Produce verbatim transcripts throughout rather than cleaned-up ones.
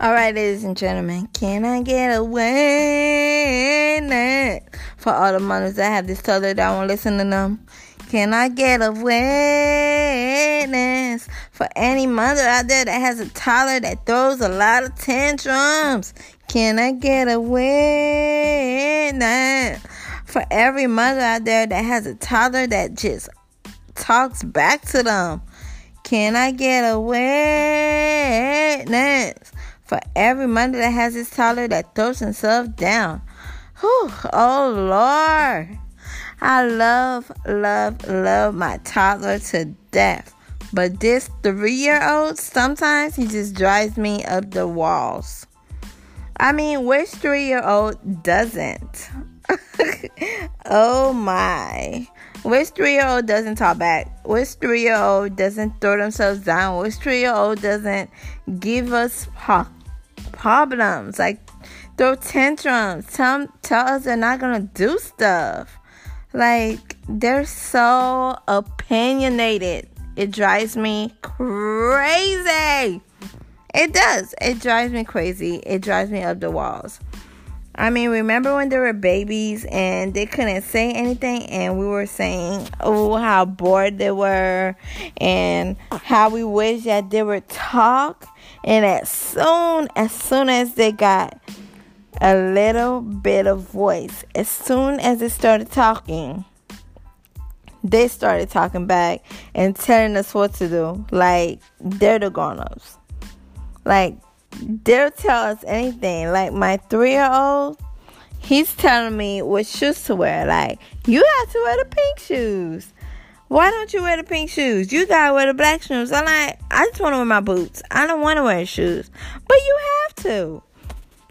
All right, ladies and gentlemen, can I get a witness? For all the mothers that have this toddler that won't listen to them, can I get a witness? For any mother out there that has a toddler that throws a lot of tantrums, can I get a witness? For every mother out there that has a toddler that just talks back to them, can I get a witness? For every mother that has this toddler that throws himself down. Whew, oh, Lord. I love, love, love my toddler to death. But this three-year-old, sometimes he just drives me up the walls. I mean, which three-year-old doesn't? Oh, my. Which three-year-old doesn't talk back? Which three-year-old doesn't throw themselves down? Which three-year-old doesn't give us pop? Problems, like throw tantrums, tell, tell us they're not gonna do stuff. Like, they're so opinionated. It drives me crazy. It does. It drives me crazy. It drives me up the walls. I mean, remember when they were babies and they couldn't say anything and we were saying, oh, how bored they were and how we wish that they would talk. And as soon, as soon as they got a little bit of voice, as soon as they started talking, they started talking back and telling us what to do. Like, they're the grown-ups. Like, they'll tell us anything. Like, my three-year-old, he's telling me what shoes to wear. Like, you have to wear the pink shoes. Why don't you wear the pink shoes? You gotta wear the black shoes. I'm like, I just want to wear my boots. I don't want to wear shoes. But you have to.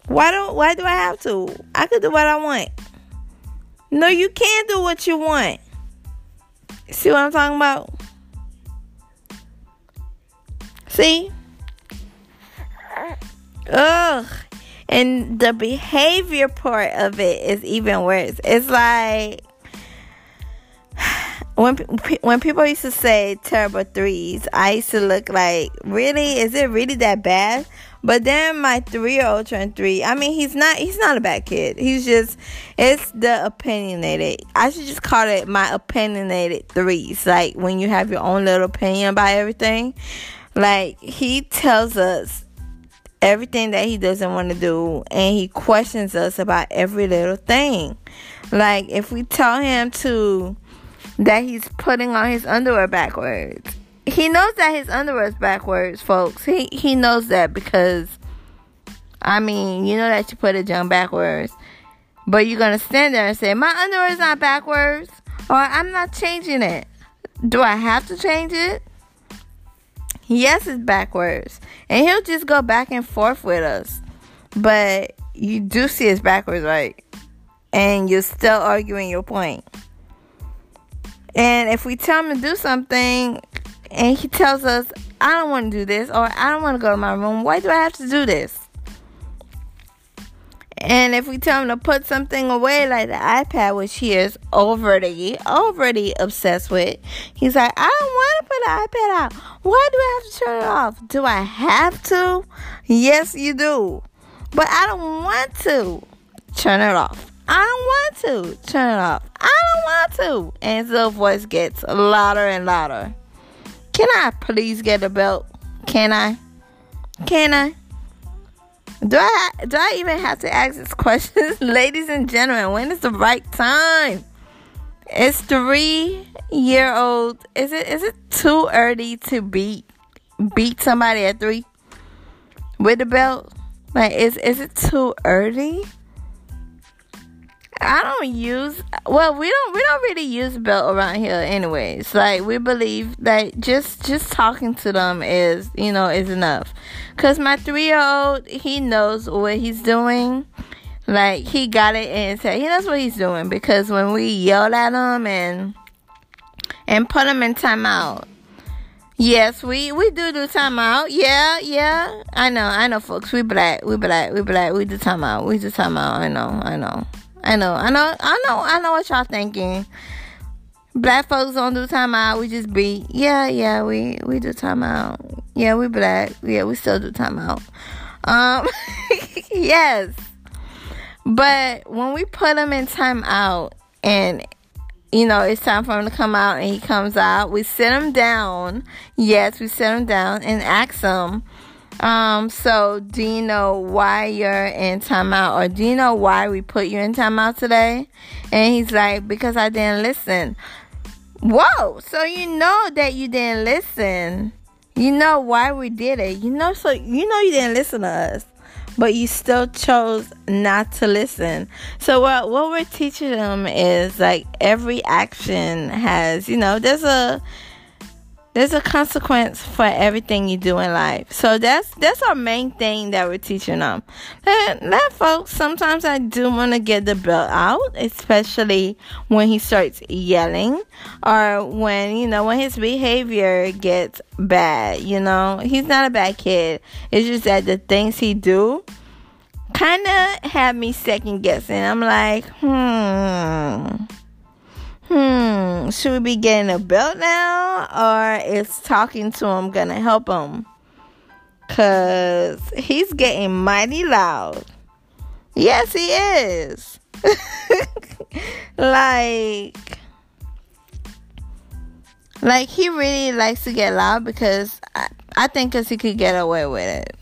Why don't? Why do I have to? I could do what I want. No, you can't do what you want. See what I'm talking about? See? Ugh. And the behavior part of it is even worse. It's like when when people used to say terrible threes, I used to look like, really? Is it really that bad? But then my three-year-old turned three. I mean, he's not he's not a bad kid. He's just, it's the opinionated. I should just call it my opinionated threes. Like, when you have your own little opinion about everything. Like, he tells us everything that he doesn't want to do, and he questions us about every little thing. Like, if we tell him to that he's putting on his underwear backwards, he knows that his underwear is backwards, folks. He he knows that, because I mean, you know that you put a jump backwards, but you're gonna stand there and say, my underwear is not backwards, or I'm not changing it. Do I have to change it? Yes, it's backwards. And he'll just go back and forth with us. But you do see it's backwards, right? And you're still arguing your point. And if we tell him to do something and he tells us, I don't want to do this, or I don't want to go to my room, why do I have to do this? And if we tell him to put something away, like the iPad, which he is overly, overly obsessed with, he's like, I don't want to put the iPad out. Why do I have to turn it off? Do I have to? Yes, you do. But I don't want to turn it off. I don't want to turn it off. I don't want to. And his little voice gets louder and louder. Can I please get a belt? Can I? Can I? Do I do I even have to ask these questions? Ladies and gentlemen, when is the right time? It's three-year-old. Is it is it too early to beat beat somebody at three with the belt? Like, is is it too early? I don't use well, we don't we don't really use belt around here anyways. Like, we believe that just just talking to them is, you know, is enough. 'Cause my three-year-old, he knows what he's doing. Like, he got it in his head. He knows what he's doing, because when we yelled at him and and put him in timeout. Yes, we, we do do timeout. Yeah, yeah. I know, I know, folks. We black, we black, we black. We do timeout. We do timeout. I know, I know. I know, I know, I know, I know what y'all thinking. Black folks don't do timeout. We just beat. Yeah, yeah, we, we do timeout. Yeah, we black. Yeah, we still do timeout. Um, yes. But when we put him in timeout and, you know, it's time for him to come out and he comes out, we sit him down. Yes, we sit him down and ask him, um, so do you know why you're in timeout? Or do you know why we put you in timeout today? And he's like, because I didn't listen. Whoa, so you know that you didn't listen. You know why we did it. You know, so you know you didn't listen to us, but you still chose not to listen. So what what we're teaching them is, like, every action has, you know, there's a there's a consequence for everything you do in life. So that's that's our main thing that we're teaching them. And that, folks, sometimes I do want to get the belt out, especially when he starts yelling or when, you know, when his behavior gets bad, you know. He's not a bad kid. It's just that the things he do kind of have me second guessing. I'm like, hmm... Hmm, should we be getting a belt now, or is talking to him gonna help him? Cause he's getting mighty loud. Yes, he is. like, like he really likes to get loud because I, I think cause he could get away with it.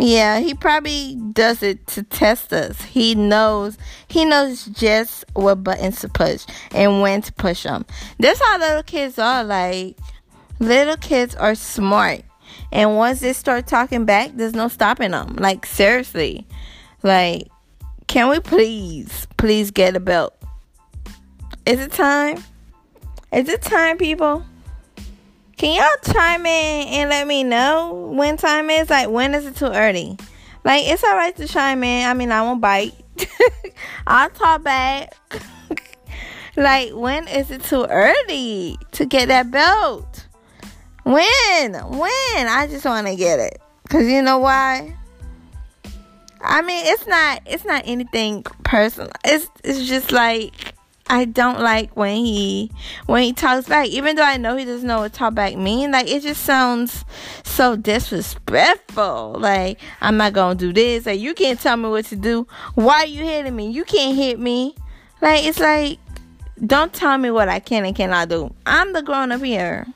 Yeah, he probably does it to test us. He knows he knows just what buttons to push and when to push them. That's how little kids are. Like, little kids are smart. And once they start talking back, there's no stopping them. Like, seriously. Like, can we please, please get a belt? Is it time? Is it time, people? Can y'all chime in and let me know when time is? Like, when is it too early? Like, it's all right to chime in. I mean, I won't bite. I'll talk back. Like, when is it too early to get that belt? When? When? I just want to get it. Because you know why? I mean, it's not, it's not anything personal. It's, it's just like... I don't like when he when he talks back, even though I know he doesn't know what talk back means. Like, it just sounds so disrespectful. Like, I'm not gonna do this. Like, you can't tell me what to do. Why are you hitting me? You can't hit me. Like, it's like, don't tell me what I can and cannot do. I'm the grown up here.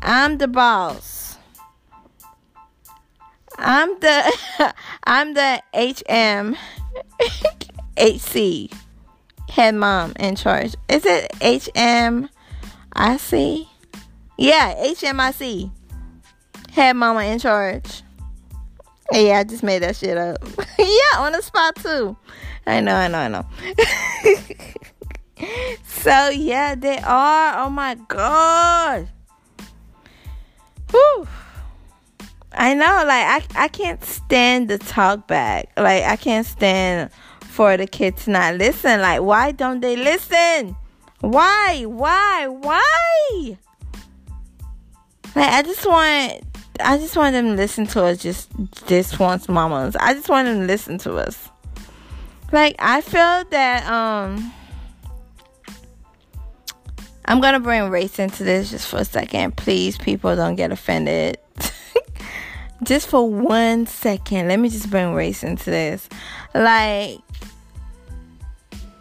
I'm the boss. I'm the I'm the H M H C. Head mom in charge. Is it H M I C? Yeah, H M I C. Head mama in charge. Yeah, I just made that shit up. Yeah, on the spot too. I know, I know, I know. So, yeah, they are. Oh, my God. Whew. I know, like, I, I can't stand the talk back. Like, I can't stand... for the kids to not listen. Like, why don't they listen? Why? Why? Why? Like, I just want... I just want them to listen to us. Just this once, mamas. I just want them to listen to us. Like, I feel that... um I'm gonna bring race into this just for a second. Please, people, don't get offended. Just for one second. Let me just bring race into this. Like...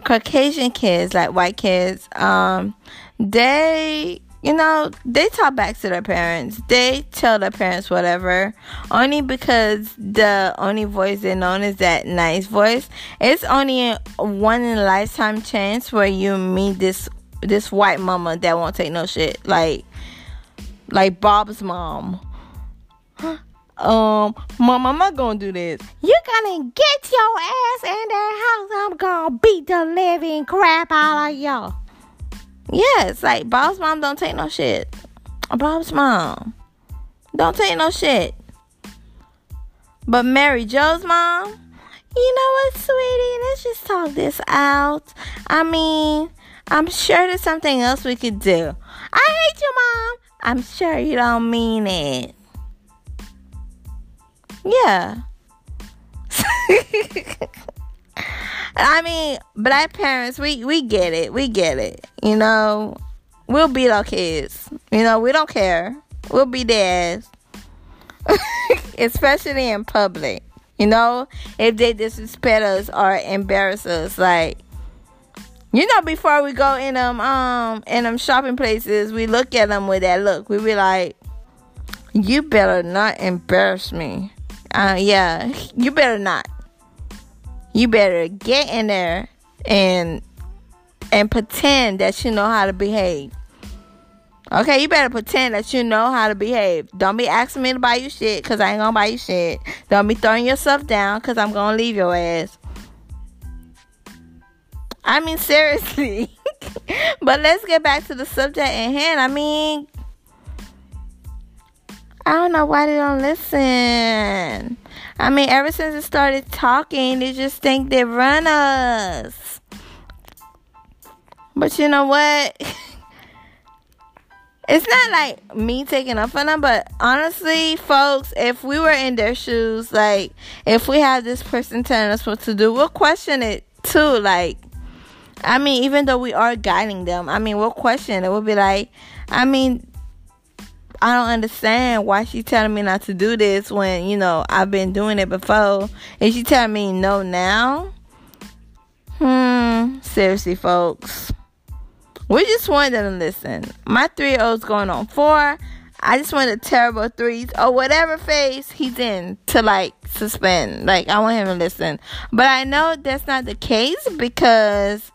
Caucasian kids, like white kids, um, they, you know, they talk back to their parents. They tell their parents whatever, only because the only voice they know is that nice voice. It's only one in a lifetime chance where you meet this this white mama that won't take no shit, like like Bob's mom. Um, Mom, I'm not gonna do this. You're gonna get your ass in that house. I'm gonna beat the living crap out of y'all. Yeah, it's like Bob's mom don't take no shit. Bob's mom don't take no shit. But Mary Jo's mom, you know what, sweetie? Let's just talk this out. I mean, I'm sure there's something else we could do. I hate you, Mom. I'm sure you don't mean it. Yeah. I mean, black parents, we, we get it. We get it. You know, we'll beat our kids. You know, we don't care. We'll beat their ass. especially in public. You know, if they disrespect us or embarrass us, like, you know, before we go in them um in them shopping places, we look at them with that look. We be like, you better not embarrass me. Uh, yeah, you better not. You better get in there and and pretend that you know how to behave. Okay, you better pretend that you know how to behave. Don't be asking me to buy you shit, because I ain't gonna buy you shit. Don't be throwing yourself down, because I'm gonna leave your ass. I mean, seriously. But let's get back to the subject at hand. I mean, I don't know why they don't listen. I mean, ever since it started talking, they just think they run us. But you know what? It's not like me taking up on them, but honestly, folks, if we were in their shoes, like, if we had this person telling us what to do, we'll question it too. Like, I mean, even though we are guiding them, I mean, we'll question it. We'll be like, I mean, I don't understand why she's telling me not to do this when, you know, I've been doing it before. And she telling me no now? Hmm, seriously, folks. We just wanted them to listen. My three-year-old's going on four. I just want a terrible threes or whatever phase he's in to, like, suspend. Like, I want him to listen. But I know that's not the case because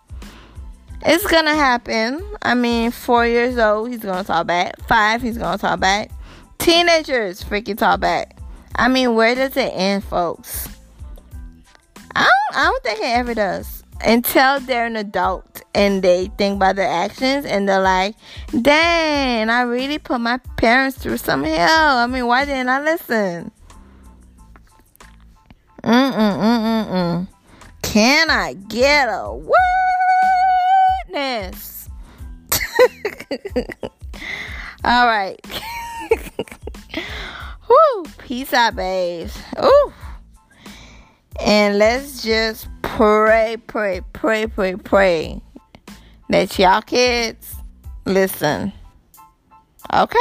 it's going to happen. I mean, four years old, he's going to talk back. Five, he's going to talk back. Teenagers freaking talk back. I mean, where does it end, folks? I don't, I don't think it ever does. Until they're an adult and they think by their actions and they're like, dang, I really put my parents through some hell. I mean, why didn't I listen? Mm mm mm mm. Can I get a witness? All right. Woo! Peace out, babes. Ooh. And let's just pray, pray, pray, pray, pray that y'all kids listen. Okay?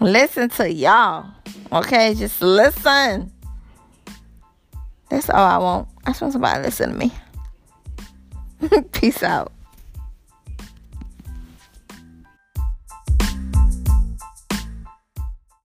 Listen to y'all. Okay? Just listen. That's all I want. I just want somebody to listen to me. Peace out.